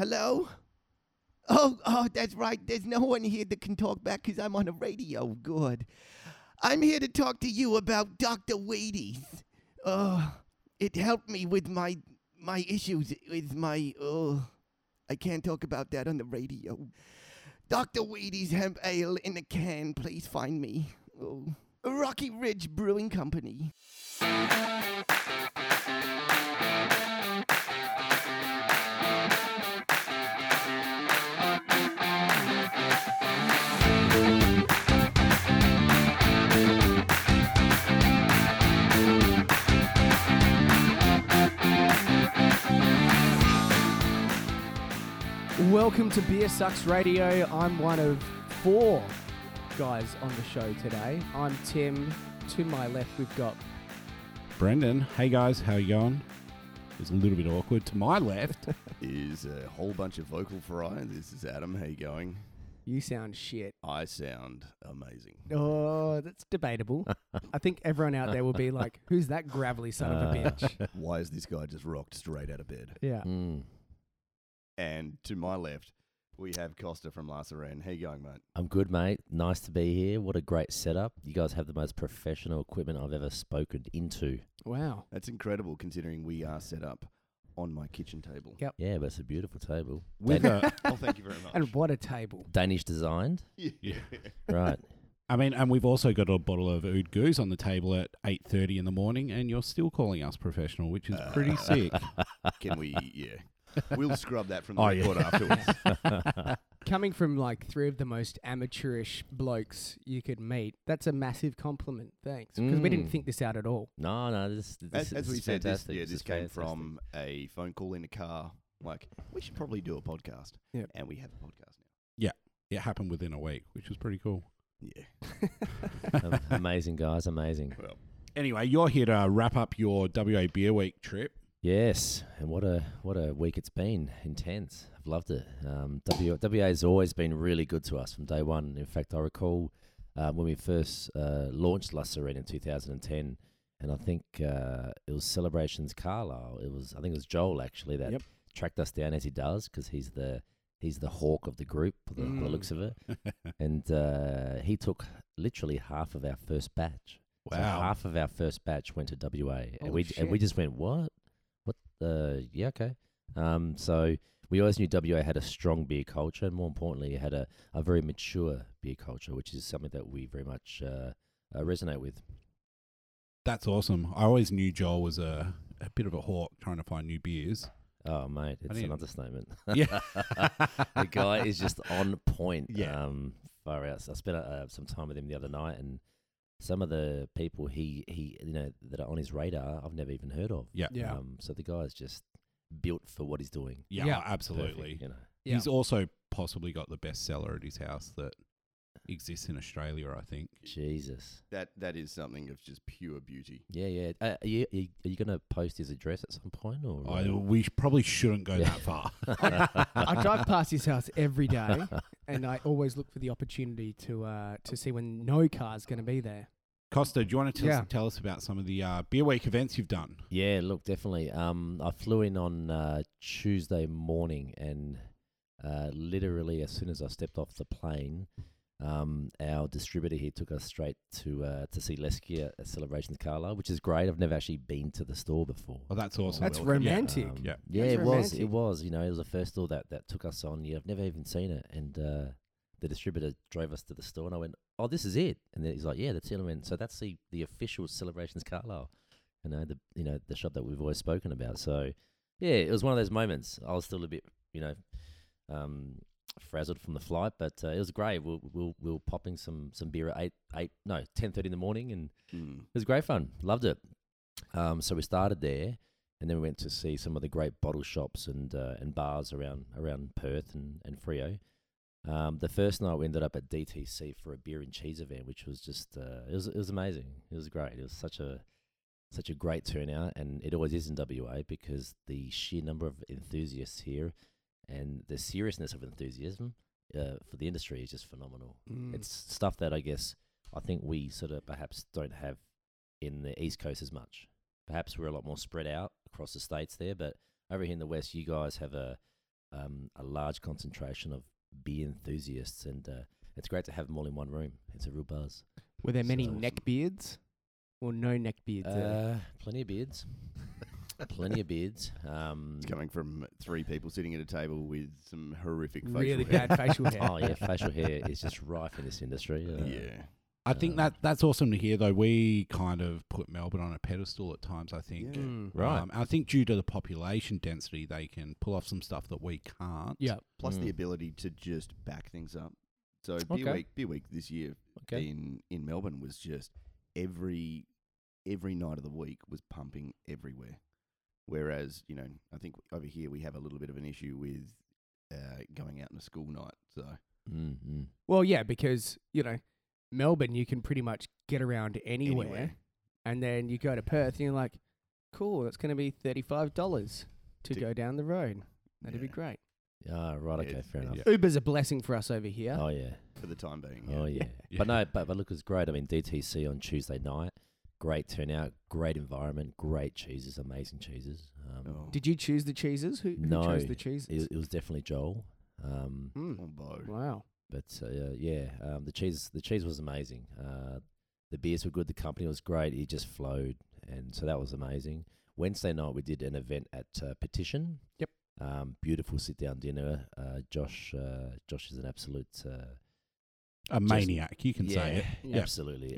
Hello? Oh, that's right. There's no one here that can talk back because I'm on a radio. Good. I'm here to talk to you about Dr. Wheaties. It helped me with my issues with my... I can't talk about that on the radio. Dr. Wheaties hemp ale in a can. Please find me. Oh. Rocky Ridge Brewing Company. Welcome to Beer Sucks Radio. I'm one of four guys on the show today. I'm Tim. To my left, we've got... Brendan. Hey, guys. How are you going? It's a little bit awkward. To my left is a whole bunch of vocal fry. This is Adam. How you going? You sound shit. I sound amazing. Oh, that's debatable. I think everyone out there will be like, who's that gravelly son of a bitch? Why is this guy just rocked straight out of bed? Yeah. Mm. And to my left, we have Costa from La Sirène. How you going, mate? I'm good, mate. Nice to be here. What a great setup. You guys have the most professional equipment I've ever spoken into. Wow. That's incredible considering we are set up on my kitchen table. Yep. Yeah, but it's a beautiful table. Oh, thank you very much. And what a table. Danish designed. Yeah. Right. I mean, and we've also got a bottle of Oud Goose on the table at 8:30 in the morning, and you're still calling us professional, which is pretty sick. Can we, yeah. We'll scrub that from the report afterwards. Coming from like three of the most amateurish blokes you could meet, that's a massive compliment. Thanks, because we didn't think this out at all. No, this is fantastic. This came from a phone call in a car. Like, we should probably do a podcast, and we have a podcast now. Yeah, it happened within a week, which was pretty cool. Yeah, amazing guys, amazing. Well, anyway, you're here to wrap up your WA Beer Week trip. Yes, and what a week it's been. Intense. I've loved it. WA has always been really good to us from day one. In fact, I recall when we first launched La Sirène in 2010, and I think it was Celebrations Carlisle. I think it was Joel actually that tracked us down, as he does, because he's the hawk of the group, by the looks of it. And he took literally half of our first batch. Wow! So half of our first batch went to WA, and we just went, what? Yeah, okay. So we always knew WA had a strong beer culture, and more importantly, it had a very mature beer culture, which is something that we very much resonate with. That's awesome. I always knew Joel was a bit of a hawk trying to find new beers. Oh, mate, it's an understatement. Yeah. The guy is just on point. Yeah. Far out. So I spent some time with him the other night, and some of the people he that are on his radar, I've never even heard of. Yeah. Yeah. So the guy's just built for what he's doing. Yeah, yeah. Absolutely. Perfect, you know. Yeah. He's also possibly got the best cellar at his house that exists in Australia, I think. Jesus. That is something of just pure beauty. Yeah, yeah. Are you going to post his address at some point? Or we probably shouldn't go that far. I drive past his house every day, and I always look for the opportunity to see when no car's going to be there. Costa, do you want to tell us about some of the Beer Week events you've done? Yeah, look, definitely. I flew in on Tuesday morning, and literally as soon as I stepped off the plane... our distributor here took us straight to see Lesky at Celebrations Carlisle, which is great. I've never actually been to the store before. Oh, that's awesome. That's romantic. It was. You know, it was the first store that took us on. Yeah, I've never even seen it. And the distributor drove us to the store, and I went, "Oh, this is it." And then he's like, "Yeah, that's it." And I went, "So that's the official Celebrations Carlisle." The shop that we've always spoken about. So yeah, it was one of those moments. I was still a bit, frazzled from the flight, but it was great. We were popping some beer at 10:30 in the morning, and it was great fun. Loved it. So we started there, and then we went to see some of the great bottle shops and bars around Perth and Frio. The first night we ended up at DTC for a beer and cheese event, which was just it was amazing. It was great. It was such a great turnout, and it always is in WA because the sheer number of enthusiasts here. And the seriousness of enthusiasm for the industry is just phenomenal. Mm. It's stuff that I think we sort of perhaps don't have in the East Coast as much. Perhaps we're a lot more spread out across the states there, but over here in the West, you guys have a a large concentration of beer enthusiasts, and it's great to have them all in one room. It's a real buzz. Were there many neckbeards or no neckbeards? Plenty of beards. Plenty of beards. It's coming from three people sitting at a table with some horrific facial hair. Really bad facial hair. Oh, yeah, facial hair is just rife in this industry. Yeah. I think that's awesome to hear, though. We kind of put Melbourne on a pedestal at times, I think. Yeah. Right. I think due to the population density, they can pull off some stuff that we can't. Yeah. Plus the ability to just back things up. So Beer Week this year in Melbourne was just every night of the week was pumping everywhere. Whereas, you know, I think over here we have a little bit of an issue with going out on a school night. So, well, yeah, because, you know, Melbourne, you can pretty much get around anywhere. And then you go to Perth and you're like, cool, that's going to be $35 to go down the road. That'd be great. Ah, right, okay, fair enough. Yeah. Uber's a blessing for us over here. Oh, yeah. For the time being. Yeah. Oh, yeah. But no, but look, it's great. I mean, DTC on Tuesday night. Great turnout, great environment, great cheeses, amazing cheeses. Did you choose the cheeses? Who chose the cheeses? It was definitely Joel. Wow. But the cheese was amazing. The beers were good. The company was great. It just flowed, and so that was amazing. Wednesday night we did an event at Petition. Yep. Beautiful sit-down dinner. Josh is an absolute. A maniac, you can say it. Yeah. Absolutely.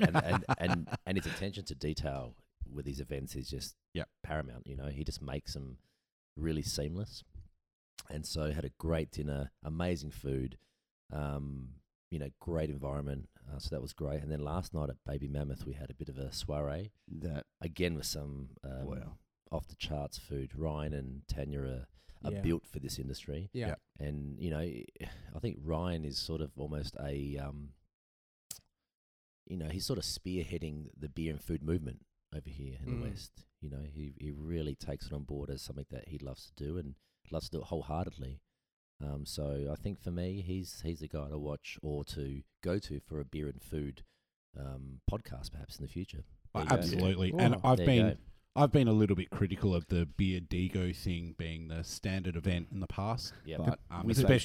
And his attention to detail with these events is just paramount. You know, he just makes them really seamless. And so had a great dinner, amazing food, you know, great environment. So that was great. And then last night at Baby Mammoth, we had a bit of a soiree. That again with some off-the-charts food. Ryan and Tanya are built for this industry. Yeah. And, you know, I think Ryan is sort of almost a, you know, he's sort of spearheading the beer and food movement over here in the West. You know, he really takes it on board as something that he loves to do and loves to do it wholeheartedly. So I think for me, he's the guy to watch or to go to for a beer and food podcast perhaps in the future. Oh, absolutely. And I've been a little bit critical of the Beardigo thing being the standard event in the past, but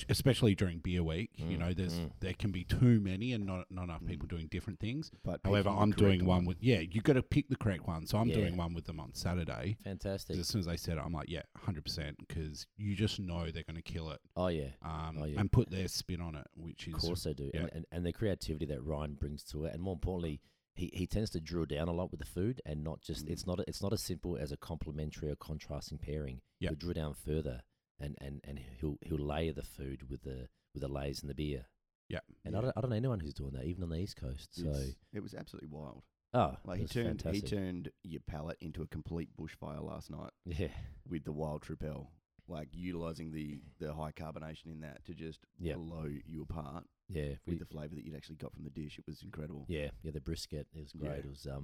especially during Beer Week, you know, there can be too many and not enough people doing different things. But however, I'm doing one with you got to pick the correct one. So I'm doing one with them on Saturday. Fantastic! As soon as they said it, I'm like, 100%, because you just know they're going to kill it. And put their spin on it, which is of course they do, and the creativity that Ryan brings to it, and more importantly. He tends to drill down a lot with the food and not just it's not as simple as a complementary or contrasting pairing. Yep. He'll drill down further and he'll layer the food with the layers in the beer. Yeah. And I don't know anyone who's doing that, even on the East Coast. So it was absolutely wild. Oh, like he turned your palate into a complete bushfire last night. Yeah. With the wild Tripel, like utilizing the high carbonation in that to just blow you apart. Yeah, with the flavour that you'd actually got from the dish, it was incredible. Yeah, the brisket is great. Yeah.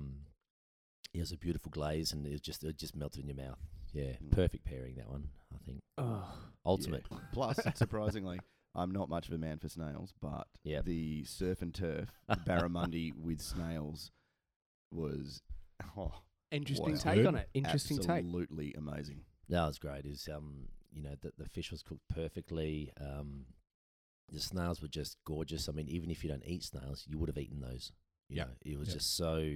It was a beautiful glaze, and it just melted in your mouth. Yeah, perfect pairing that one, I think. Oh, ultimate. Yeah. Plus, surprisingly, I'm not much of a man for snails, but the surf and turf, the barramundi with snails, was interesting take on it. Interesting take. Absolutely amazing. That was great. Is you know the fish was cooked perfectly. The snails were just gorgeous. I mean, even if you don't eat snails, you would have eaten those. Yeah, it was just so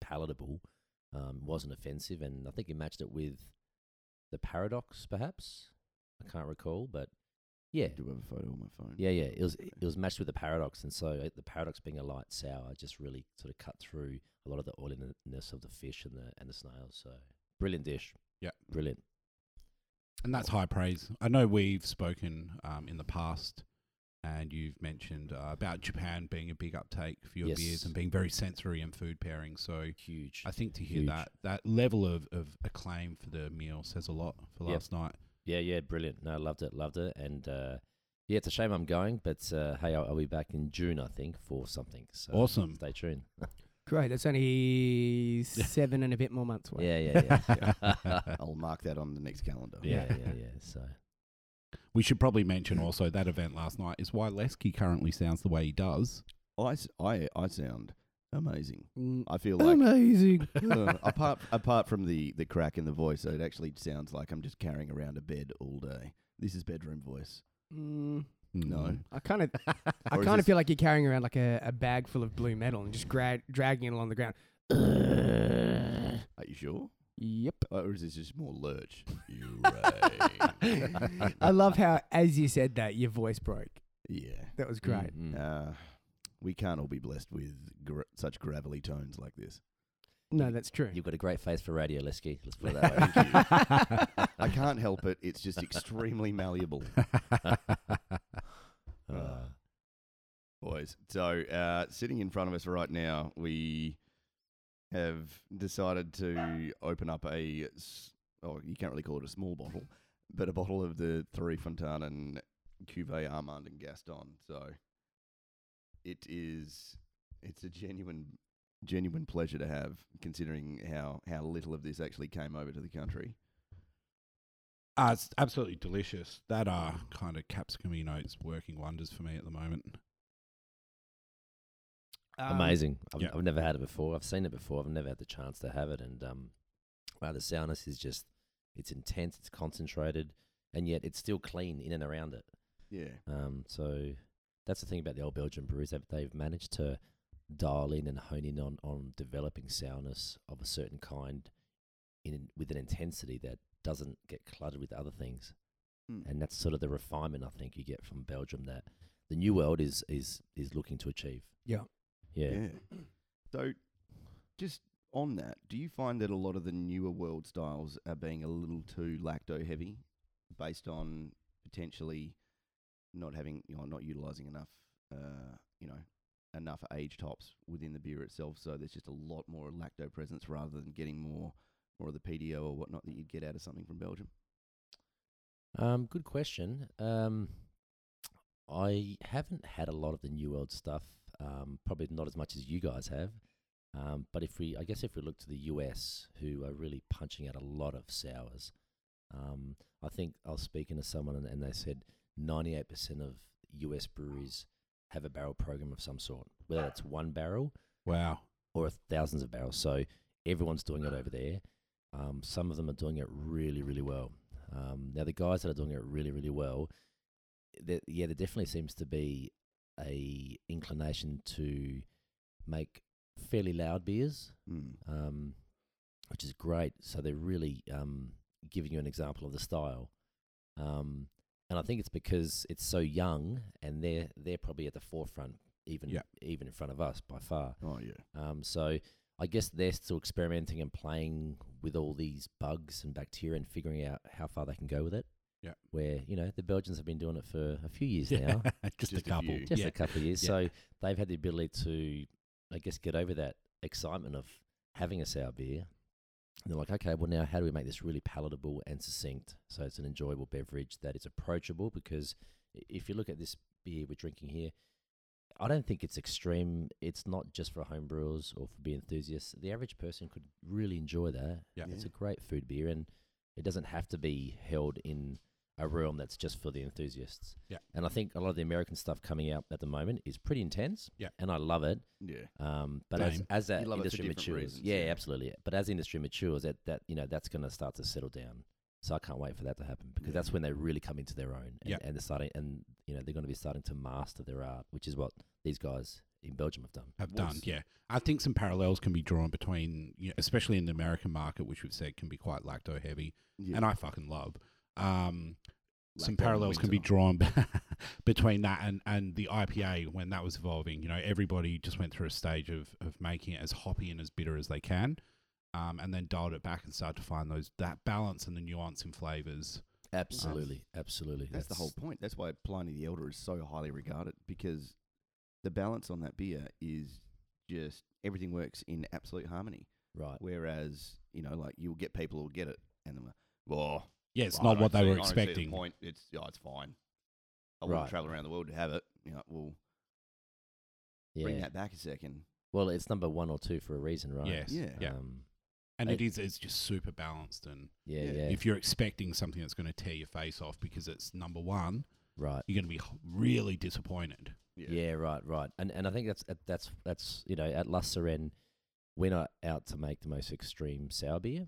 palatable. Wasn't offensive, and I think it matched it with the paradox, perhaps. I can't recall, but I do have a photo on my phone. Yeah, it was matched with the paradox, and so the paradox being a light sour just really sort of cut through a lot of the oiliness of the fish and the snails. So brilliant dish. Yeah, brilliant. And that's high praise. I know we've spoken in the past, and you've mentioned about Japan being a big uptake for your beers and being very sensory and food pairing. So huge. I think to hear that level of acclaim for the meal says a lot for last night. Yeah, brilliant. No, loved it. And it's a shame I'm going, but hey, I'll be back in June, I think, for something. So awesome. Stay tuned. Great, that's only 7 and a bit more months away. Yeah. I'll mark that on the next calendar. Yeah. So we should probably mention also that event last night is why Lesky currently sounds the way he does. I sound Amazing. I feel like amazing. Apart from the crack in the voice, it actually sounds like I'm just carrying around a bed all day. This is bedroom voice. No, I kind of feel like you're carrying around like a bag full of blue metal and just dragging it along the ground. Are you sure? Yep. Or is this just more lurch? I love how, as you said that, your voice broke. Yeah, that was great. We can't all be blessed with such gravelly tones like this. No, that's true. You've got a great face for radio, Lesky. Let's put it that way. Thank you. I can't help it. It's just extremely malleable. Boys, so sitting in front of us right now, we have decided to open up you can't really call it a small bottle, but a bottle of the Trois Fontaines and Cuvée Armand and Gaston. So it's a genuine pleasure to have, considering how little of this actually came over to the country. It's absolutely delicious. That kind of capsicum-y notes working wonders for me at the moment. Amazing. I've never had it before. I've seen it before. I've never had the chance to have it. And the sourness is just, it's intense, it's concentrated, and yet it's still clean in and around it. Yeah. So that's the thing about the old Belgian breweries. They've managed to dial in and hone in on developing sourness of a certain kind with an intensity that doesn't get cluttered with other things. And that's sort of the refinement, I think, you get from Belgium that the New World is looking to achieve. Yeah. So just on that, do you find that a lot of the newer world styles are being a little too lacto-heavy based on potentially not having, not utilising enough, enough age tops within the beer itself, so there's just a lot more lacto presence rather than getting more of the PDO or whatnot that you'd get out of something from Belgium? Good question. I haven't had a lot of the New World stuff, probably not as much as you guys have, but if we look to the US, who are really punching out a lot of sours, I think I was speaking to someone and they said 98% of US breweries have a barrel program of some sort, whether it's one barrel, wow, or thousands of barrels. So everyone's doing it over there. Some of them are doing it really, really well. Now the guys that are doing it really, really well, there definitely seems to be a inclination to make fairly loud beers, which is great. So they're really giving you an example of the style. And I think it's because it's so young, and they're probably at the forefront, even in front of us by far. Oh yeah. So I guess they're still experimenting and playing with all these bugs and bacteria and figuring out how far they can go with it. Yeah. Where the Belgians have been doing it for a few years now. Just a couple of years. Yeah. So they've had the ability to, I guess, get over that excitement of having a sour beer. And they're like, okay, well now how do we make this really palatable and succinct so it's an enjoyable beverage that is approachable? Because if you look at this beer we're drinking here, I don't think it's extreme. It's not just for home brewers or for beer enthusiasts. The average person could really enjoy that. Yeah. It's a great food beer, and it doesn't have to be held in a realm that's just for the enthusiasts. Yeah. And I think a lot of the American stuff coming out at the moment is pretty intense. Yeah. And I love it. Yeah. But as that industry matures, reasons, yeah, absolutely. But as the industry matures, that's going to start to settle down. So I can't wait for that to happen, because that's when they really come into their own and they're starting, and they're going to be starting to master their art, which is what these guys in Belgium have done. I think some parallels can be drawn between, especially in the American market, which we've said can be quite lacto heavy, and I fucking love. Some parallels can be drawn between that and the IPA when that was evolving. Everybody just went through a stage of making it as hoppy and as bitter as they can, and then dialed it back and started to find that balance and the nuance in flavors. Absolutely. That's the whole point. That's why Pliny the Elder is so highly regarded, because the balance on that beer is just everything works in absolute harmony. Right. Whereas you'll get people who'll get it and they're like, "Whoa." Yeah, it's not what they were expecting. Point. It's fine. I wouldn't travel around the world to have it. We'll bring that back a second. Well, it's number one or two for a reason, right? Yes. Yeah. And it's just super balanced. And if you're expecting something that's going to tear your face off because it's number one, right, you're going to be really disappointed. Yeah, right. And I think that's you know, at La Sirène, we're not out to make the most extreme sour beer.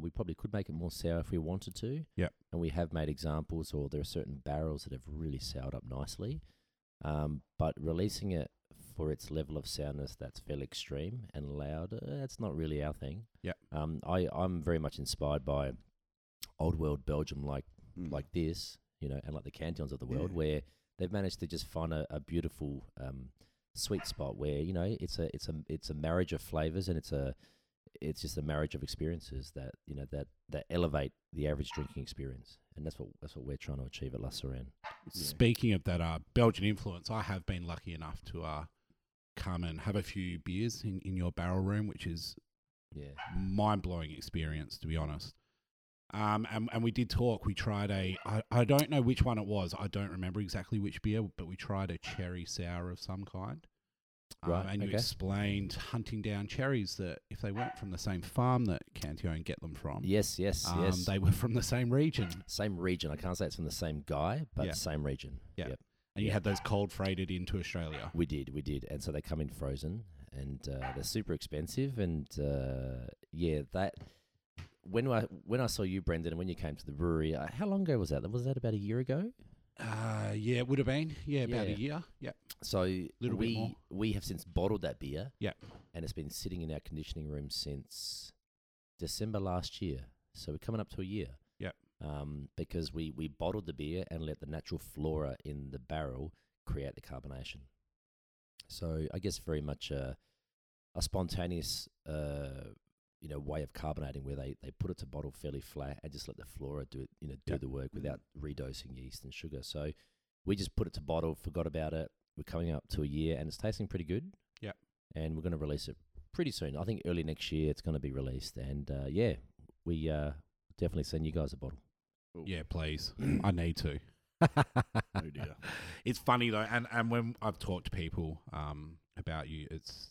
We probably could make it more sour if we wanted to. Yeah. And we have made examples, or there are certain barrels that have really soured up nicely. But releasing it for its level of sourness that's fairly extreme and loud, that's not really our thing. Yeah. I'm very much inspired by old world Belgium like this, you know, and like the Cantillons of the world where they've managed to just find a beautiful sweet spot where, you know, it's a marriage of flavors, and it's just a marriage of experiences that, you know, that elevate the average drinking experience. And that's what we're trying to achieve at La Sirène. Speaking of that Belgian influence, I have been lucky enough to come and have a few beers in your barrel room, which is mind-blowing experience, to be honest. And we did talk. We tried I don't know which one it was. I don't remember exactly which beer, but we tried a cherry sour of some kind. Right, and you explained hunting down cherries that if they weren't from the same farm that Cantillon get them from. Yes. They were from the same region. Same region. I can't say it's from the same guy, but same region. Yeah. Yep. And you had those cold freighted into Australia. We did. And so they come in frozen, and they're super expensive. And When I saw you, Brendan, and when you came to the brewery, how long ago was that? Was that about a year ago? Yeah, it would have been. Yeah, about a year. Yeah. So we have since bottled that beer. Yeah. And it's been sitting in our conditioning room since December last year. So we're coming up to a year. Yeah. Because we bottled the beer and let the natural flora in the barrel create the carbonation. So I guess very much a spontaneous way of carbonating where they put it to bottle fairly flat and just let the flora do it, the work without redosing yeast and sugar. So we just put it to bottle, forgot about it. We're coming up to a year and it's tasting pretty good. Yeah. And we're going to release it pretty soon. I think early next year it's going to be released. And we definitely send you guys a bottle. Ooh. Yeah, please. I need to. Oh dear. It's funny though. And when I've talked to people about you, it's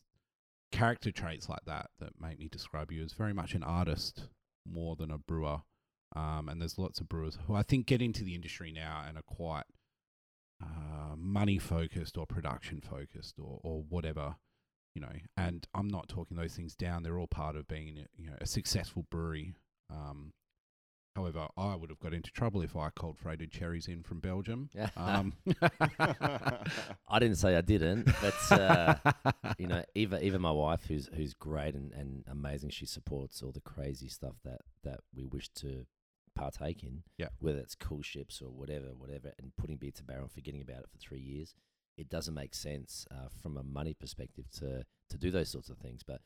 character traits like that make me describe you as very much an artist more than a brewer, and there's lots of brewers who I think get into the industry now and are quite money focused or production focused or whatever, and I'm not talking those things down. They're all part of being a successful brewery. However, I would have got into trouble if I cold freighted cherries in from Belgium. I didn't say I didn't, but even my wife, who's great and amazing, she supports all the crazy stuff that we wish to partake in. Yeah, whether it's cool ships or whatever, and putting beer to barrel and forgetting about it for 3 years, it doesn't make sense from a money perspective to do those sorts of things, but.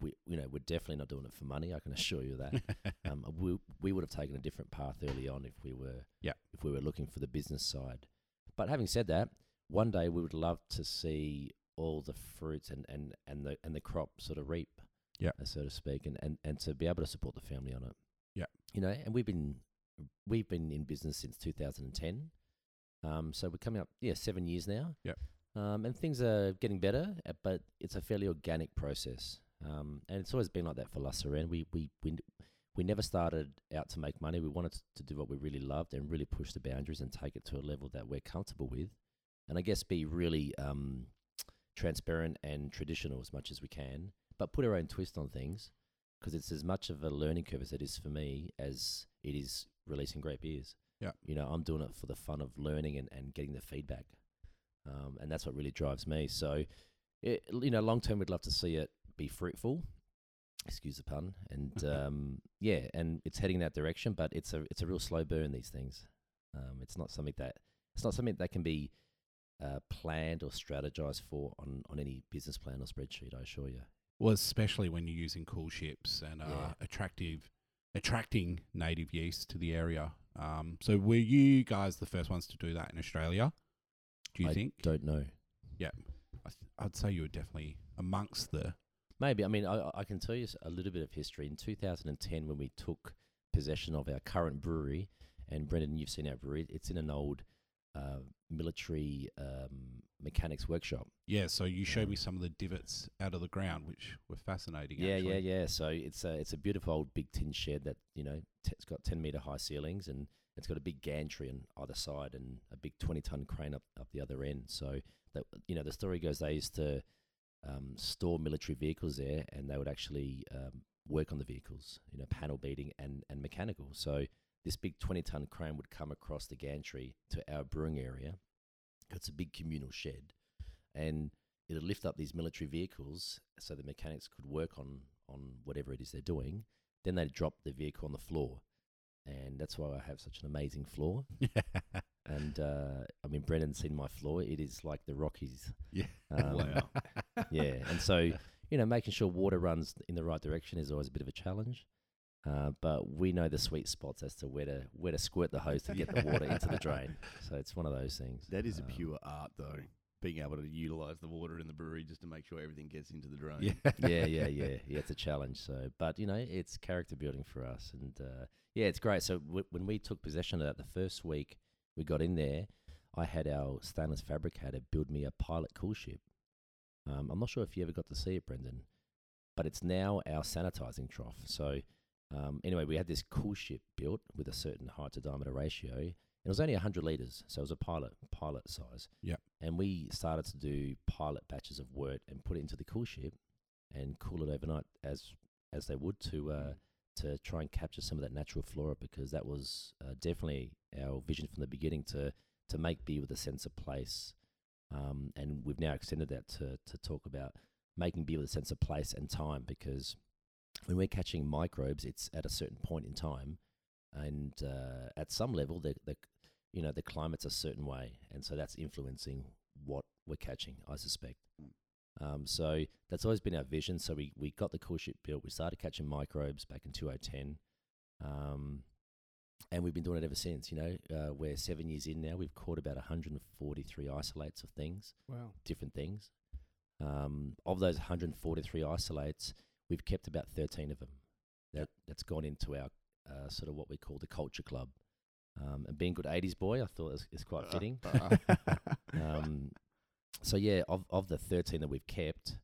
We, we're definitely not doing it for money. I can assure you that. We would have taken a different path early on if we were, if we were looking for the business side. But having said that, one day we would love to see all the fruits and the crop sort of reap, so to speak, and to be able to support the family on it. Yeah, and we've been in business since 2010, so we're coming up 7 years now. Yeah, and things are getting better, but it's a fairly organic process. And it's always been like that for La Sirène. We never started out to make money. We wanted to do what we really loved and really push the boundaries and take it to a level that we're comfortable with, and I guess be really transparent and traditional as much as we can, but put our own twist on things, because it's as much of a learning curve as it is for me as it is releasing great beers. Yeah, I'm doing it for the fun of learning and getting the feedback, and that's what really drives me. So, long term, we'd love to see it be fruitful, excuse the pun, and and it's heading that direction, but it's a real slow burn, these things. It's not something that can be planned or strategized for on any business plan or spreadsheet, I assure you. Well, especially when you're using cool ships and attracting native yeast to the area. So were you guys the first ones to do that in Australia, do you think? I don't know. Yeah. I'd say you were definitely amongst the... Maybe. I mean, I can tell you a little bit of history. In 2010, when we took possession of our current brewery, and Brendan, you've seen our brewery, it's in an old military mechanics workshop. Yeah, so you showed me some of the divots out of the ground, which were fascinating. Yeah. So it's a beautiful old big tin shed that, you know, it's got 10-meter high ceilings, and it's got a big gantry on either side and a big 20-ton crane up the other end. So that, you know, the story goes they used to store military vehicles there, and they would actually work on the vehicles, you know, panel beating and mechanical. So this big 20-ton crane would come across the gantry to our brewing area. It's a big communal shed, and it'll lift up these military vehicles so the mechanics could work on whatever it is they're doing. Then they'd drop the vehicle on the floor, and that's why I have such an amazing floor. And I mean, Brennan's seen my floor. It is like the Rockies. Yeah. Wow. Yeah. And so, you know, making sure water runs in the right direction is always a bit of a challenge. But we know the sweet spots as to where to squirt the hose to get the water into the drain. So it's one of those things. That is a pure art, though, being able to utilise the water in the brewery just to make sure everything gets into the drain. Yeah, it's a challenge. So, but, you know, it's character building for us. And, yeah, it's great. So when we took possession of that the first week we got in there, I had our stainless fabricator build me a pilot cool ship. I'm not sure if you ever got to see it, Brendan, but it's now our sanitising trough. So... anyway, we had this cool ship built with a certain height to diameter ratio, and it was only 100 litres, so it was a pilot size. Yeah. And we started to do pilot batches of wort and put it into the cool ship and cool it overnight as they would to try and capture some of that natural flora, because that was definitely our vision from the beginning to make beer with a sense of place. And we've now extended that to talk about making beer with a sense of place and time, because... when we're catching microbes, it's at a certain point in time, and at some level, the climate's a certain way, and so that's influencing what we're catching, I suspect. So that's always been our vision. So we got the cool ship built. We started catching microbes back in 2010, and we've been doing it ever since. You know, we're 7 years in now. We've caught about 143 isolates of things. Wow, different things. Of those 143 isolates, we've kept about 13 of them. That's gone into our sort of what we call the culture club. And being good 80s boy, I thought it's quite fitting. So yeah, of the 13 that we've kept,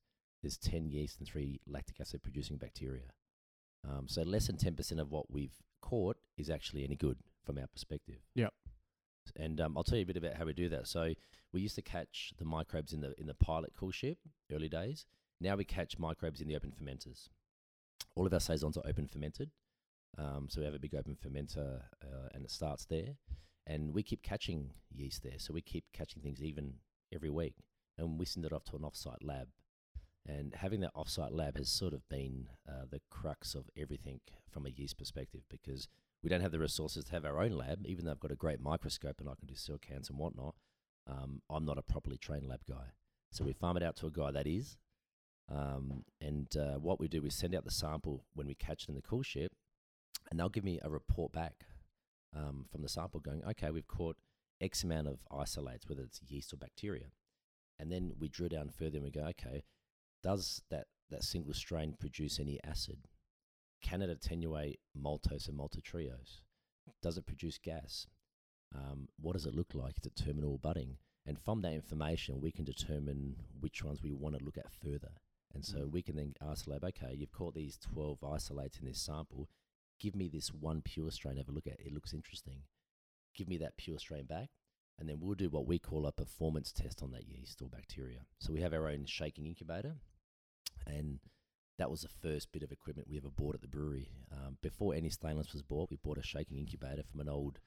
there's 10 yeast and 3 lactic acid producing bacteria. So less than 10% of what we've caught is actually any good from our perspective. Yep. And I'll tell you a bit about how we do that. So we used to catch the microbes in the pilot cool ship, early days. Now we catch microbes in the open fermenters. All of our saisons are open fermented. So we have a big open fermenter and it starts there. And we keep catching yeast there. So we keep catching things even every week. And we send it off to an off-site lab. And having that off-site lab has sort of been the crux of everything from a yeast perspective, because we don't have the resources to have our own lab, even though I've got a great microscope and I can do seal counts and whatnot. I'm not a properly trained lab guy. So we farm it out to a guy that is. And what we do is send out the sample when we catch it in the cool ship, and they'll give me a report back from the sample going, okay, we've caught X amount of isolates, whether it's yeast or bacteria. And then we drill down further and we go, okay, does that single strain produce any acid? Can it attenuate maltose and maltotriose? Does it produce gas? What does it look like? Is it terminal or budding? And from that information, we can determine which ones we want to look at further. And so we can then ask the lab, okay, you've caught these 12 isolates in this sample. Give me this one pure strain to have a look at. It looks interesting. Give me that pure strain back. And then we'll do what we call a performance test on that yeast or bacteria. So we have our own shaking incubator. And that was the first bit of equipment we ever bought at the brewery. Before any stainless was bought, we bought a shaking incubator from an old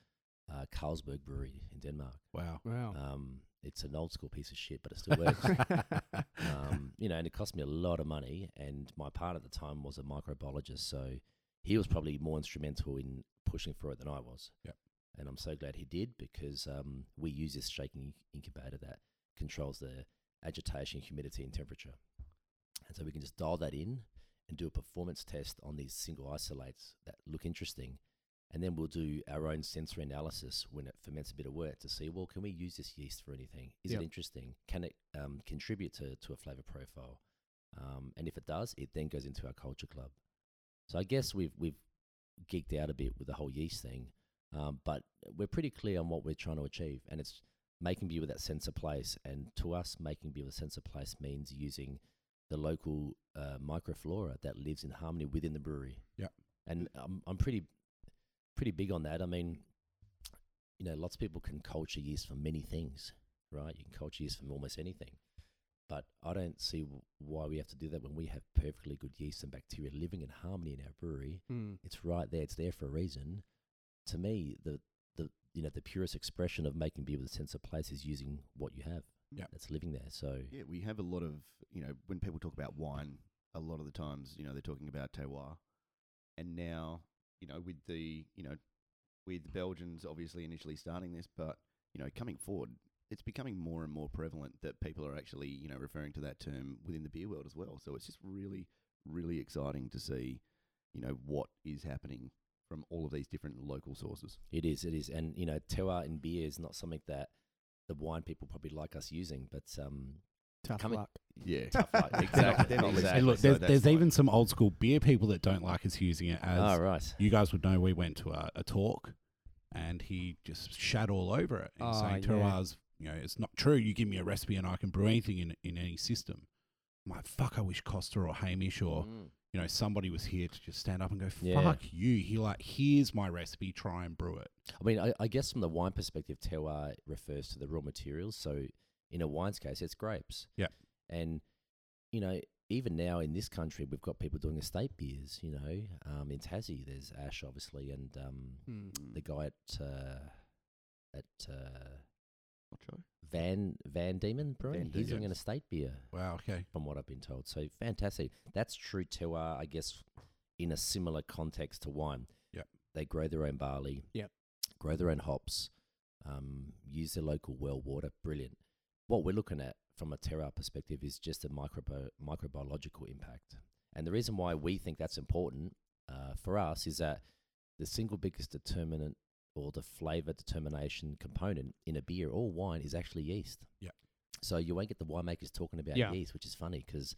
Carlsberg brewery in Denmark. Wow. It's an old school piece of shit, but it still works. You know, and it cost me a lot of money. And my partner at the time was a microbiologist, so he was probably more instrumental in pushing for it than I was. Yep. And I'm so glad he did, because we use this shaking incubator that controls the agitation, humidity, and temperature. And so we can just dial that in and do a performance test on these single isolates that look interesting. And then we'll do our own sensory analysis when it ferments a bit of wort to see, well, can we use this yeast for anything? Is it interesting? Can it contribute to a flavour profile? And if it does, it then goes into our culture club. So I guess we've geeked out a bit with the whole yeast thing, but we're pretty clear on what we're trying to achieve. And it's making beer with that sense of place. And to us, making beer with a sense of place means using the local microflora that lives in harmony within the brewery. Yeah. And I'm pretty big on that. I mean, you know, lots of people can culture yeast for many things, right? You can culture yeast from almost anything. But I don't see why we have to do that when we have perfectly good yeast and bacteria living in harmony in our brewery. Mm. It's right there. It's there for a reason. To me, the purest expression of making beer with a sense of place is using what you have that's living there. So yeah, we have a lot of, you know, when people talk about wine, a lot of the times, you know, they're talking about terroir. And now, you know, with the, you know, with the Belgians obviously initially starting this, but, you know, coming forward, it's becoming more and more prevalent that people are actually, you know, referring to that term within the beer world as well. So it's just really, really exciting to see, you know, what is happening from all of these different local sources. It is. And, you know, terroir in beer is not something that the wine people probably like us using, but... Tough luck. Yeah. Tough luck. Exactly. Hey, look, there's even some old school beer people that don't like us using it as... Oh, right. You guys would know we went to a talk and he just shat all over it and saying terroir's... You know, it's not true. You give me a recipe and I can brew anything in any system. I'm like, fuck, I wish Costa or Hamish or, you know, somebody was here to just stand up and go, fuck you. Here's my recipe. Try and brew it. I mean, I guess from the wine perspective, terroir refers to the raw materials. So in a wine's case, it's grapes. Yeah. And, you know, even now in this country, we've got people doing estate beers, you know. In Tassie, there's Ash, obviously, and the guy at Van Diemen Brewing. He's doing an estate beer. Wow, okay. From what I've been told. So fantastic. That's true terroir, I guess, in a similar context to wine. Yep. They grow their own barley. Yep. Grow their own hops. Use their local well water. Brilliant. What we're looking at from a terroir perspective is just a microbiological impact. And the reason why we think that's important for us is that the single biggest determinant or the flavour determination component in a beer or wine is actually yeast. Yeah. So you won't get the winemakers talking about yeast, which is funny because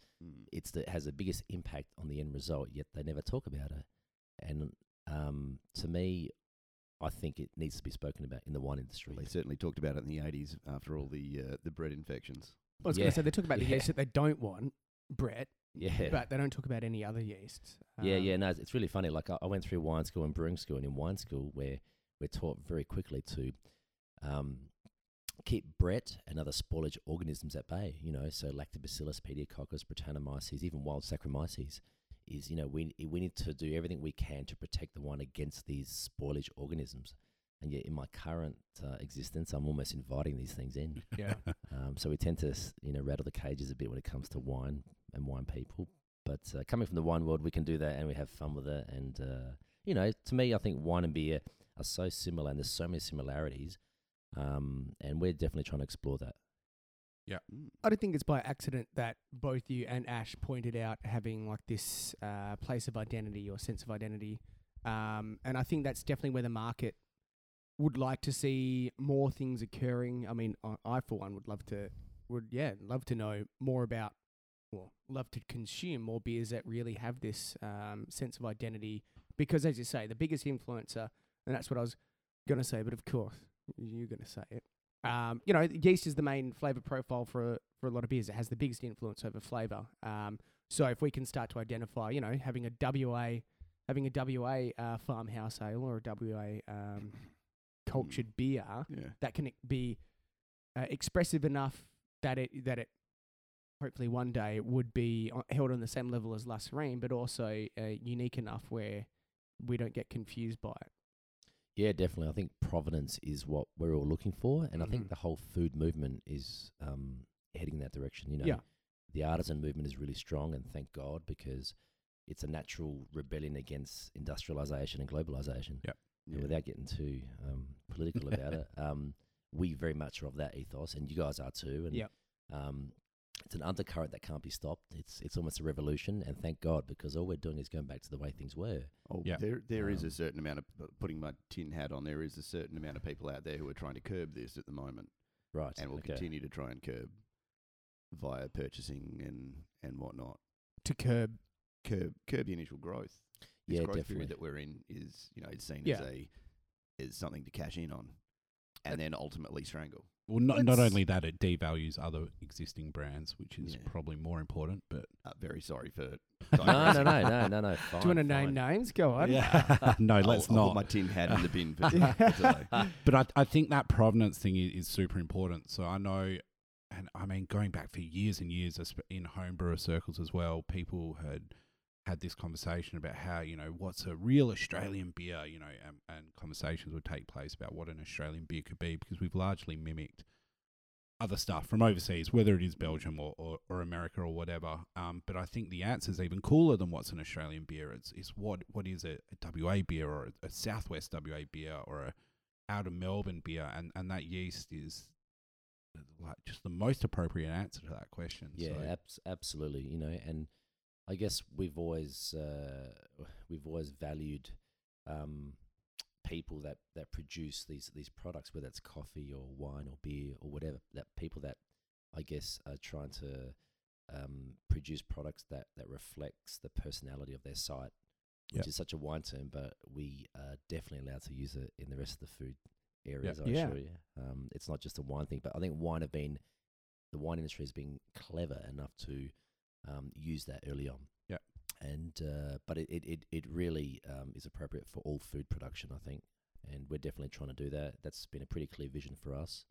it has the biggest impact on the end result, yet they never talk about it. And to me, I think it needs to be spoken about in the wine industry. They certainly talked about it in the 80s after all the bread infections. Well, I was going to say, they talk about the yeast that they don't want, Brett. Yeah, but they don't talk about any other yeast. No, it's really funny. Like I went through wine school and brewing school, and in wine school we're taught very quickly to keep Brett and other spoilage organisms at bay, you know, so lactobacillus, pediococcus, Brettanomyces, even wild Saccharomyces is, you know, we need to do everything we can to protect the wine against these spoilage organisms. And yet in my current existence, I'm almost inviting these things in. Yeah. So we tend to, you know, rattle the cages a bit when it comes to wine and wine people. But coming from the wine world, we can do that and we have fun with it. And, you know, to me, I think wine and beer are so similar and there's so many similarities and we're definitely trying to explore that. Yeah. I don't think it's by accident that both you and Ash pointed out having like this place of identity or sense of identity and I think that's definitely where the market would like to see more things occurring. I mean, I for one would love to know more about or love to consume more beers that really have this sense of identity because as you say, the biggest influencer. And that's what I was going to say, but of course, you're going to say it. You know, yeast is the main flavour profile for a lot of beers. It has the biggest influence over flavour. So if we can start to identify, you know, having a WA farmhouse ale or a WA cultured beer that can be expressive enough that it hopefully one day would be held on the same level as La Sirène, but also unique enough where we don't get confused by it. Yeah, definitely. I think provenance is what we're all looking for. And I think the whole food movement is heading that direction. You know, the artisan movement is really strong and thank God because it's a natural rebellion against industrialization and globalization. Yep. Yeah. And without getting too political about it, we very much are of that ethos and you guys are too. And it's an undercurrent that can't be stopped. It's almost a revolution, and thank God, because all we're doing is going back to the way things were. Oh, yeah. There is a certain amount of, putting my tin hat on, there is a certain amount of people out there who are trying to curb this at the moment. Right. And will continue to try and curb via purchasing and whatnot. To curb the initial growth. This growth period that we're in is, you know, it's seen as something to cash in on. and then ultimately strangle. Well, not only that, it devalues other existing brands, which is probably more important. But very sorry for. No. Fine, do you want to name names? Go on. Yeah. No, let's not. I'll put my tin hat in the bin for today. But I think that provenance thing is super important. So I know, and I mean, going back for years and years in homebrewer circles as well, people had this conversation about how, you know, what's a real Australian beer, you know, and conversations would take place about what an Australian beer could be, because we've largely mimicked other stuff from overseas, whether it is Belgium or America or whatever. But I think the answer is even cooler than what's an Australian beer. It's what is a WA beer, or a Southwest WA beer, or a out of Melbourne beer, and that yeast is like just the most appropriate answer to that question. Yeah, so. Absolutely. You know, and I guess we've always valued people that produce these products, whether it's coffee or wine or beer or whatever. That people that I guess are trying to produce products that reflects the personality of their site, which is such a wine term, but we are definitely allowed to use it in the rest of the food areas. Yep. I'm sure. Yeah. It's not just a wine thing, but I think the wine industry has been clever enough to use that early on, and but it really is appropriate for all food production, I think, and we're definitely trying to do that. That's been a pretty clear vision for us,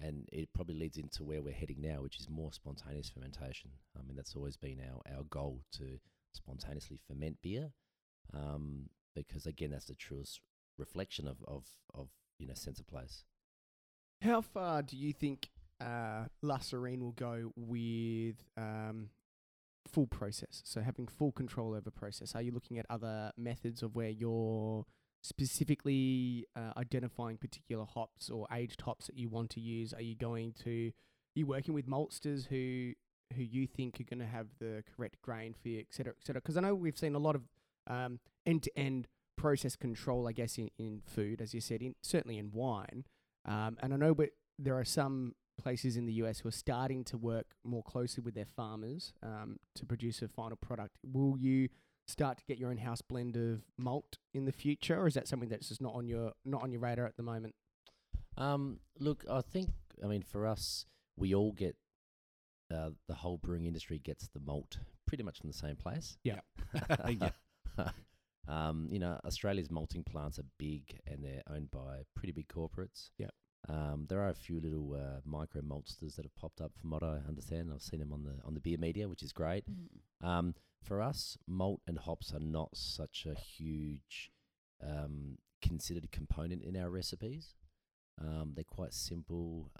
and it probably leads into where we're heading now, which is more spontaneous fermentation. I mean, that's always been our goal, to spontaneously ferment beer, because again, that's the truest reflection of you know, sense of place. How far do you think La Sirène will go with full process, so having full control over process? Are you looking at other methods of where you're specifically identifying particular hops or aged hops that you want to use? Are you working with maltsters who you think are going to have the correct grain for you, et cetera, et cetera? Because I know we've seen a lot of end-to-end process control, I guess, in food, as you said, certainly in wine. And I know there are some places in the US who are starting to work more closely with their farmers to produce a final product. Will you start to get your in-house blend of malt in the future, or is that something that's just not on your radar at the moment? Look, I mean for us, we all get the whole brewing industry gets the malt pretty much from the same place. Yeah. You know, Australia's malting plants are big and they're owned by pretty big corporates. Yeah. There are a few little micro maltsters that have popped up, from what I understand. I've seen them on the beer media, which is great. Mm-hmm. For us, malt and hops are not such a huge considered component in our recipes. They're quite simple.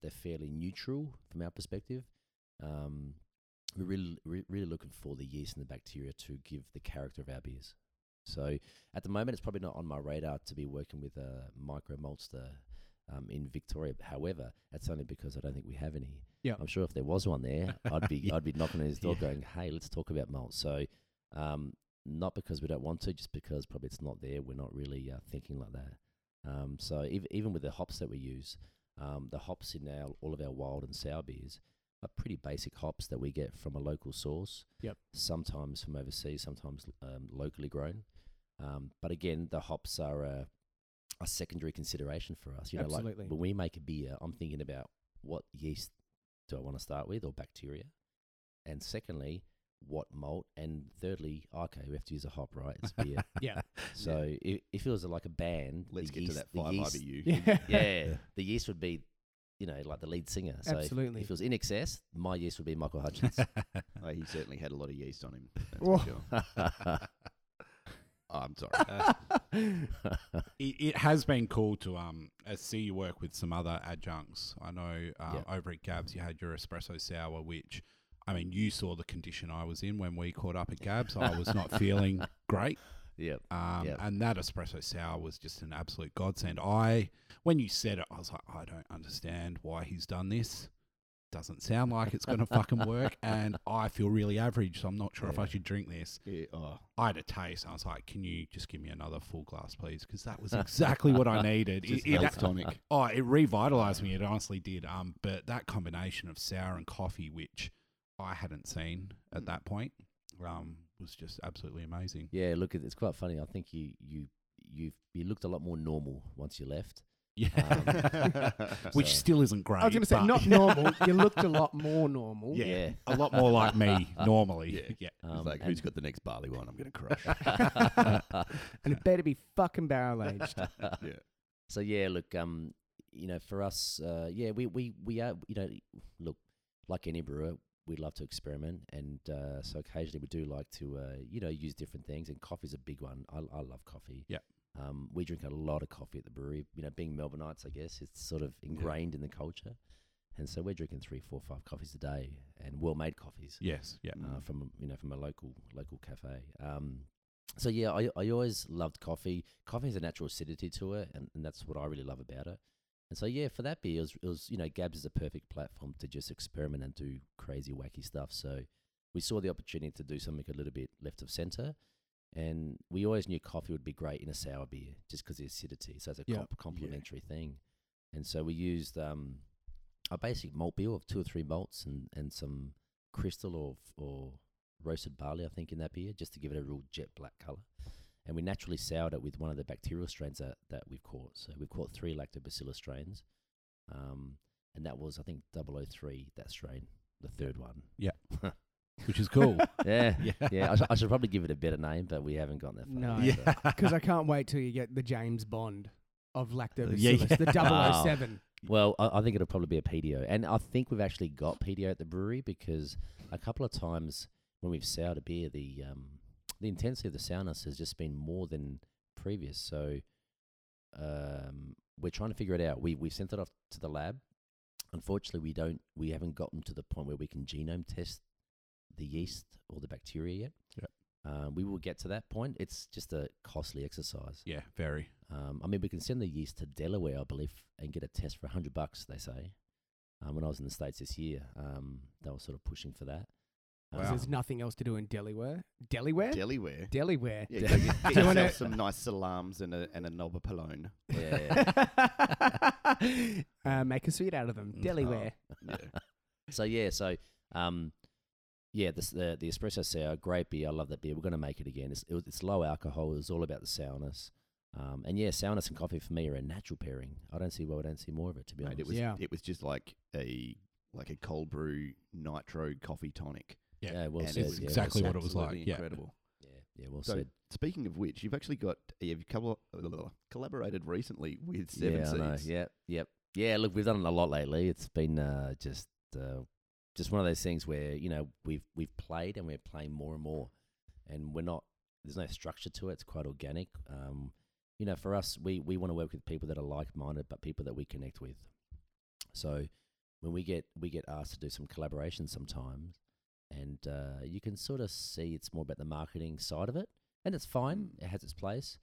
They're fairly neutral from our perspective. We're really looking for the yeast and the bacteria to give the character of our beers. So at the moment, it's probably not on my radar to be working with a micro maltster in Victoria. However, that's only because I don't think we have any. Yeah, I'm sure if there was one there, I'd be knocking on his door going, "Hey, let's talk about malt." So not because we don't want to, just because probably it's not there. We're not really thinking like that. So even with the hops that we use, the hops in all of our wild and sour beers are pretty basic hops that we get from a local source. Yep. Sometimes from overseas, sometimes locally grown. But again, the hops are a secondary consideration for us. You know, like when we make a beer, I'm thinking about what yeast do I want to start with, or bacteria, and secondly, what malt, and thirdly, okay, we have to use a hop, right? It's beer. Yeah. So if it was like a band, let's get to that 5 IBU. Yeah, the yeast would be, you know, like the lead singer. So absolutely. If it was In Excess, my yeast would be Michael Hutchence. Oh, he certainly had a lot of yeast on him. That's for sure. Oh, I'm sorry. It has been cool to see you work with some other adjuncts. I know over at Gabs you had your espresso sour, which, I mean, you saw the condition I was in when we caught up at Gabs. I was not feeling great. Yeah. And that espresso sour was just an absolute godsend. When you said it, I was like, I don't understand why he's done this. Doesn't sound like it's going to fucking work, and I feel really average, so I'm not sure if I should drink this. Yeah, I had a taste, and I was like, can you just give me another full glass, please? Because that was exactly what I needed. Tonic. Oh, it revitalized me. It honestly did. But that combination of sour and coffee, which I hadn't seen at that point, was just absolutely amazing. Yeah, look, it's quite funny. I think you you looked a lot more normal once you left. Yeah, which still isn't great. I was going to say, not normal. You looked a lot more normal. Yeah, a lot more like me normally. Yeah. It's like, who's got the next barley wine? I'm going to crush. And it better be fucking barrel aged. Yeah. So yeah, look, you know, for us, we are, you know, look, like any brewer, we love to experiment, and so occasionally we do like to, you know, use different things. And coffee's a big one. I love coffee. Yeah. We drink a lot of coffee at the brewery. You know, being Melbourneites, I guess, it's sort of ingrained in the culture. And so we're drinking 3, 4, 5 coffees a day, and well-made coffees. Yes, yeah. From a local cafe. So, yeah, I always loved coffee. Coffee has a natural acidity to it, and that's what I really love about it. And so, yeah, for that beer, it was you know, Gabs is a perfect platform to just experiment and do crazy, wacky stuff. So we saw the opportunity to do something a little bit left of centre. And we always knew coffee would be great in a sour beer just because of the acidity. So it's a complementary thing. And so we used a basic malt bill of 2 or 3 malts and some crystal or roasted barley, I think, in that beer, just to give it a real jet black colour. And we naturally soured it with one of the bacterial strains that we've caught. So we've caught 3 lactobacillus strains. And that was, I think, 003, that strain, the third one. Yeah. Which is cool. Yeah. I should probably give it a better name, but we haven't gotten that far. No, because I can't wait till you get the James Bond of lactobacillus, the 007. Well, I think it'll probably be a PDO. And I think we've actually got PDO at the brewery because a couple of times when we've soured a beer, the intensity of the sourness has just been more than previous. So we're trying to figure it out. We've sent it off to the lab. Unfortunately, we haven't gotten to the point where we can genome test the yeast or the bacteria yet. Yep. We will get to that point. It's just a costly exercise. Yeah, very. I mean, we can send the yeast to Delaware, I believe, and get a test for $100, they say. When I was in the States this year, they were sort of pushing for that. Wow. There's nothing else to do in Delaware. Delaware. Yeah, get yourself some nice salams and a knob of polone. Yeah. Make a sweet out of them. Delaware. Oh, yeah. Yeah, the espresso sour, great beer. I love that beer. We're going to make it again. It's low alcohol. It's all about the sourness. And yeah, sourness and coffee for me are a natural pairing. I don't see more of it, to be honest. It was just like a cold brew nitro coffee tonic. Yeah, well said. It's exactly what it was like. Incredible. Yeah, well said. Speaking of which, you've actually collaborated recently with Seven Seeds. Yeah, look, we've done a lot lately. It's been just one of those things where, you know, we've played and we're playing more and more, and there's no structure to it. It's quite organic. You know, for us, we want to work with people that are like-minded, but people that we connect with. So when we get asked to do some collaborations sometimes, and you can sort of see it's more about the marketing side of it, and it's fine. It has its place,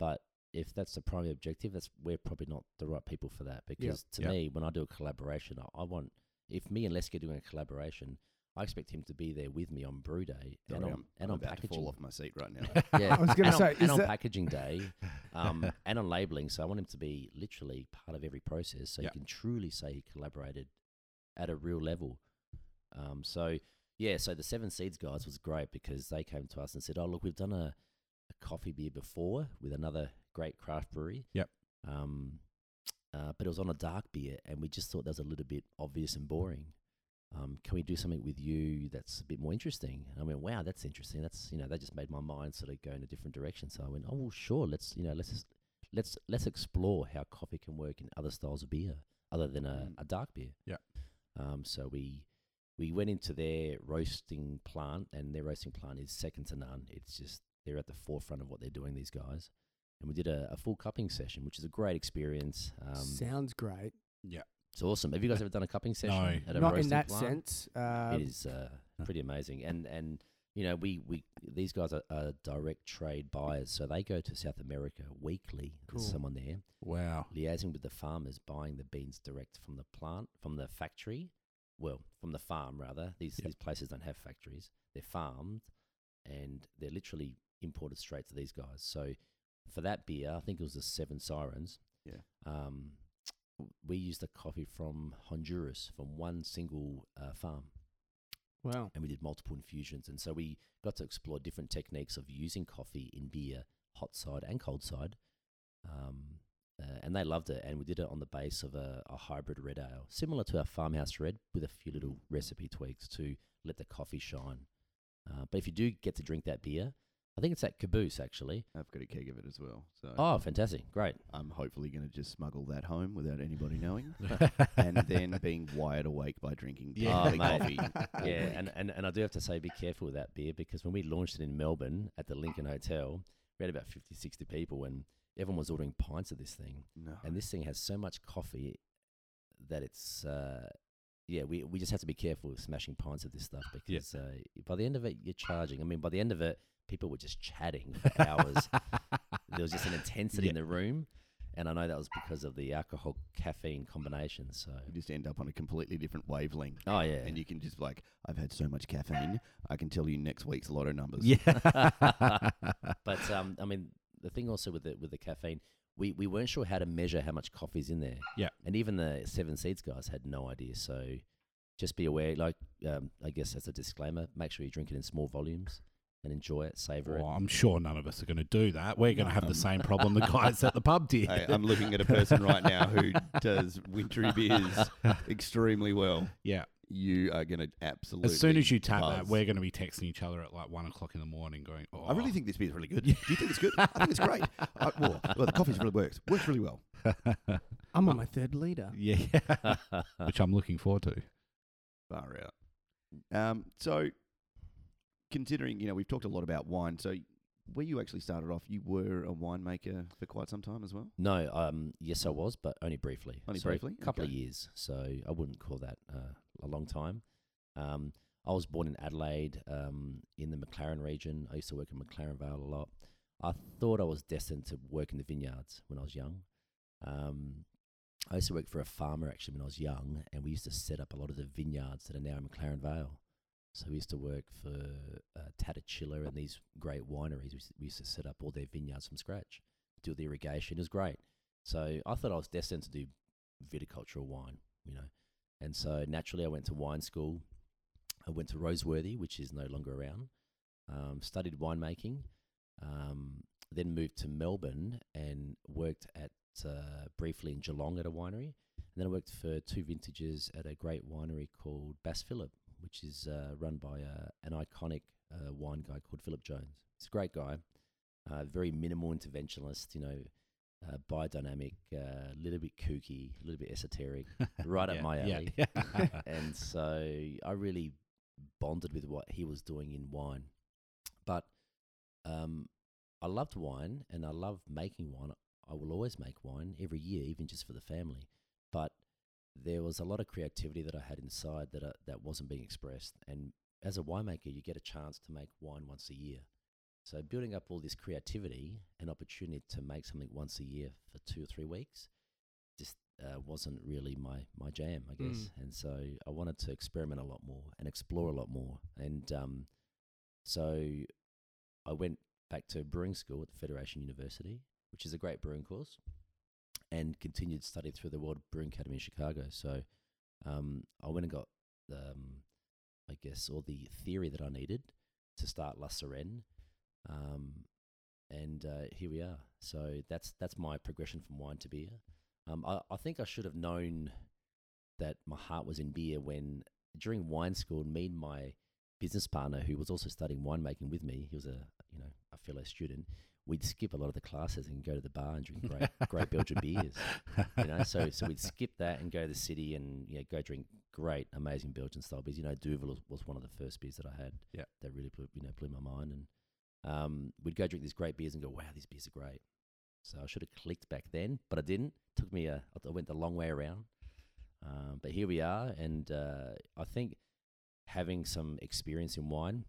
but if that's the primary objective, we're probably not the right people for that. Because to me, when I do a collaboration, I want, if me and Leska are doing a collaboration, I expect him to be there with me on brew day. Sorry, I'm about packaging. To fall off my seat right now. Yeah, I was going to say, on packaging day, and on labelling. So I want him to be literally part of every process, so you can truly say he collaborated at a real level. So the Seven Seeds guys was great because they came to us and said, "Oh, look, we've done a coffee beer before with another great craft brewery." Yep. But it was on a dark beer, and we just thought that was a little bit obvious and boring. Can we do something with you that's a bit more interesting? And I went, wow, that's interesting. That's, you know, that just made my mind sort of go in a different direction. So I went, oh, well, sure, let's explore how coffee can work in other styles of beer other than a dark beer. Yeah. So we went into their roasting plant, and their roasting plant is second to none. It's just, they're at the forefront of what they're doing, these guys. And we did a full cupping session, which is a great experience. Sounds great. Yeah. It's awesome. Have you guys ever done a cupping session? No. Not in that sense. It is pretty amazing. And you know, these guys are direct trade buyers, so they go to South America weekly. Cool. There's someone there. Wow. Liaising with the farmers, buying the beans direct from the plant, from the factory. Well, from the farm, rather. These places don't have factories. They're farmed, and they're literally imported straight to these guys. So for that beer, I think it was the Seven Sirens. Yeah. We used the coffee from Honduras, from one single farm. Wow. And we did multiple infusions. And so we got to explore different techniques of using coffee in beer hot side and cold side. And they loved it, and we did it on the base of a hybrid red ale, similar to our farmhouse red, with a few little recipe tweaks to let the coffee shine. But if you do get to drink that beer, I think it's at Caboose, actually. I've got a keg of it as well. So oh, fantastic. Great. I'm hopefully going to just smuggle that home without anybody knowing, and then being wired awake by drinking coffee. Yeah, and I do have to say, be careful with that beer, because when we launched it in Melbourne at the Lincoln Hotel, we had about 50, 60 people, and everyone was ordering pints of this thing. No. And this thing has so much coffee that it's, we just have to be careful with smashing pints of this stuff, because by the end of it, you're charging. I mean, by the end of it, people were just chatting for hours. There was just an intensity in the room. And I know that was because of the alcohol-caffeine combination. So you just end up on a completely different wavelength. Oh, yeah. And you can just I've had so much caffeine, I can tell you next week's lotto numbers. Yeah. But, the thing also with the caffeine, we weren't sure how to measure how much coffee's in there. Yeah. And even the Seven Seeds guys had no idea. So just be aware, I guess as a disclaimer, make sure you drink it in small volumes and enjoy it, savor it. I'm sure none of us are going to do that. We're going to have the same problem the guys at the pub did. I'm looking at a person right now who does wintry beers extremely well. Yeah. You are going to absolutely... As soon as you tap that, we're going to be texting each other at 1 o'clock in the morning going, oh, I really think this beer's really good. Do you think it's good? I think it's great. Well, the coffee really works. Works really well. I'm on my third litre. Yeah. Which I'm looking forward to. Far out. So, considering, we've talked a lot about wine. So, where you actually started off, you were a winemaker for quite some time as well? No. Yes, I was, but only briefly. A couple of years. So, I wouldn't call that... a long time. I was born in Adelaide, in the McLaren region. I used to work in McLaren Vale a lot. I thought I was destined to work in the vineyards when I was young. I used to work for a farmer actually when I was young, and we used to set up a lot of the vineyards that are now in McLaren Vale. So we used to work for Tatachilla and these great wineries. We used to set up all their vineyards from scratch, do the irrigation. It was great. So I thought I was destined to do viticultural wine, And so naturally I went to wine school. I went to Roseworthy, which is no longer around, studied winemaking, then moved to Melbourne and worked at briefly in Geelong at a winery. And then I worked for 2 vintages at a great winery called Bass Phillip, which is run by an iconic wine guy called Philip Jones. He's a great guy, very minimal interventionist, biodynamic, a little bit kooky, a little bit esoteric, right up my alley. Yeah. And so I really bonded with what he was doing in wine. But I loved wine and I love making wine. I will always make wine every year, even just for the family. But there was a lot of creativity that I had inside that wasn't being expressed. And as a winemaker, you get a chance to make wine once a year. So building up all this creativity and opportunity to make something once a year for 2 or 3 weeks just wasn't really my jam, I guess. And so I wanted to experiment a lot more and explore a lot more. And so I went back to brewing school at the Federation University, which is a great brewing course, and continued study through the World Brewing Academy in Chicago. So I went and got, all the theory that I needed to start La Sirène. Here we are. So that's my progression from wine to beer. I think I should have known that my heart was in beer when, during wine school, me and my business partner, who was also studying winemaking with me, he was a fellow student, we'd skip a lot of the classes and go to the bar and drink great Belgian beers. So we'd skip that and go to the city and go drink great, amazing Belgian style beers. Duval was one of the first beers that I had. Yeah. That really blew my mind. And we'd go drink these great beers and go, wow, these beers are great. So I should have clicked back then, but I didn't. I went the long way around. But here we are, and I think having some experience in wine,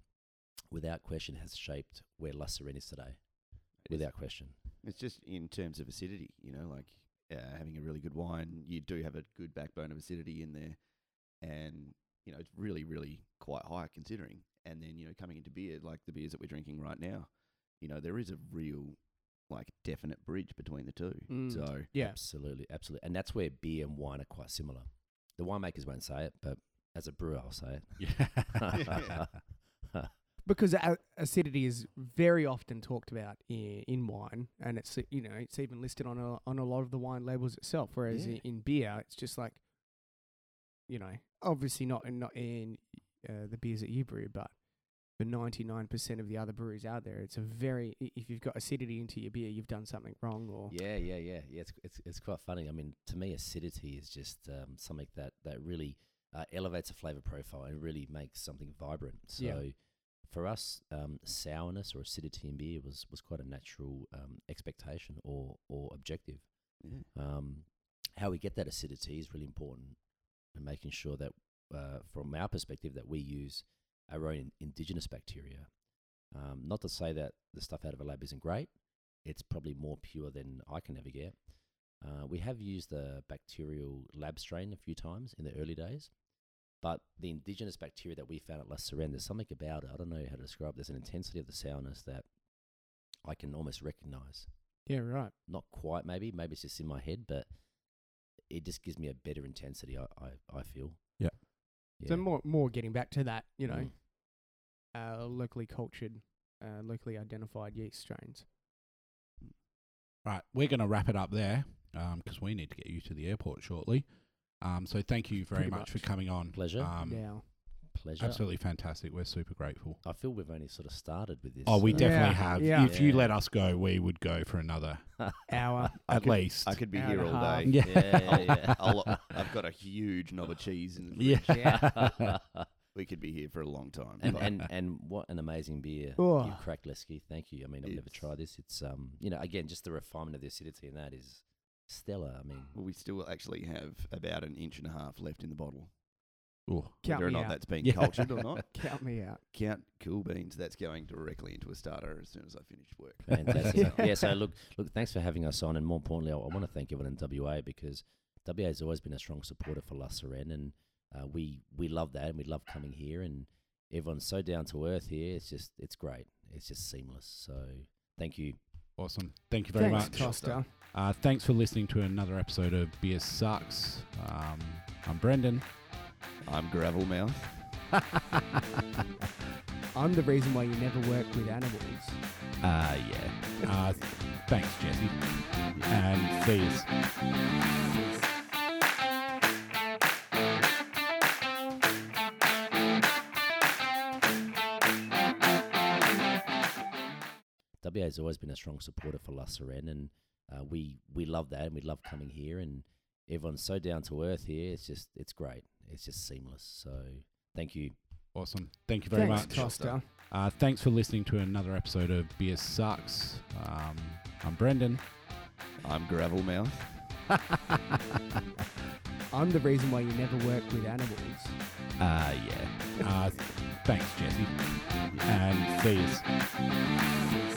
without question, has shaped where La Sirène is today, without question. It's just in terms of acidity, having a really good wine, you do have a good backbone of acidity in there, and it's really, really quite high considering. And then, coming into beer, like the beers that we're drinking right now, there is a real, definite bridge between the two. So yeah. Absolutely, absolutely. And that's where beer and wine are quite similar. The winemakers won't say it, but as a brewer, I'll say it. Yeah. Because acidity is very often talked about in wine, and it's, you know, it's even listed on a lot of the wine labels itself. Whereas in beer, it's just like, you know, obviously not in the beers that you brew, but for 99% of the other breweries out there, it's a very, if you've got acidity into your beer, you've done something wrong. Or yeah. It's quite funny. I mean, to me, acidity is just something that really elevates a flavor profile and really makes something vibrant. So. Yeah. For us, sourness or acidity in beer was quite a natural expectation or objective. Yeah. How we get that acidity is really important, and making sure that from our perspective that we use our own indigenous bacteria. Not to say that the stuff out of a lab isn't great. It's probably more pure than I can ever get. We have used the bacterial lab strain a few times in the early days. But the indigenous bacteria that we found at La Sirène, there's something about it. I don't know how to describe it. There's an intensity of the sourness that I can almost recognise. Yeah, right. Not quite, maybe. Maybe it's just in my head, but it just gives me a better intensity, I feel. Yeah. So more getting back to that, you know, locally cultured, locally identified yeast strains. Right. We're going to wrap it up there because we need to get you to the airport shortly. So thank you very much for coming on. Pleasure. Pleasure. Absolutely fantastic. We're super grateful. I feel we've only sort of started with this. Oh, we definitely have. Yeah. If you let us go, we would go for another hour at least. I could be here all day. Yeah. I've got a huge knob of cheese in the fridge. Yeah. We could be here for a long time. And what an amazing beer you've cracked, Lesky. Thank you. I mean, I've never tried this. It's you know, again, just the refinement of the acidity in that is stellar. I mean, well, we still actually have about an inch and a half left in the bottle. Ooh. Whether or not that's been cultured or not. Count me out. Count cool beans. That's going directly into a starter as soon as I finish work. Fantastic. Yeah. So look, thanks for having us on, and more importantly, I want to thank everyone in WA, because WA has always been a strong supporter for La Sirène, and we love that, and we love coming here, and everyone's so down to earth here. It's great. It's just seamless. So thank you. Awesome. Thank you very much. Costa. Thanks for listening to another episode of Beer Sucks. I'm Brendan. I'm Gravelmouth. I'm the reason why you never worked with animals. Thanks, Jesse. And see you. WA has always been a strong supporter for La Sirène, and we love that, and we love coming here, and everyone's so down to earth here. It's great. It's just seamless. So thank you. Awesome. Thank you very much. Costa. Thanks for listening to another episode of Beer Sucks. I'm Brendan. I'm Gravelmouth. I'm the reason why you never worked with animals. Thanks, Jesse. And see you.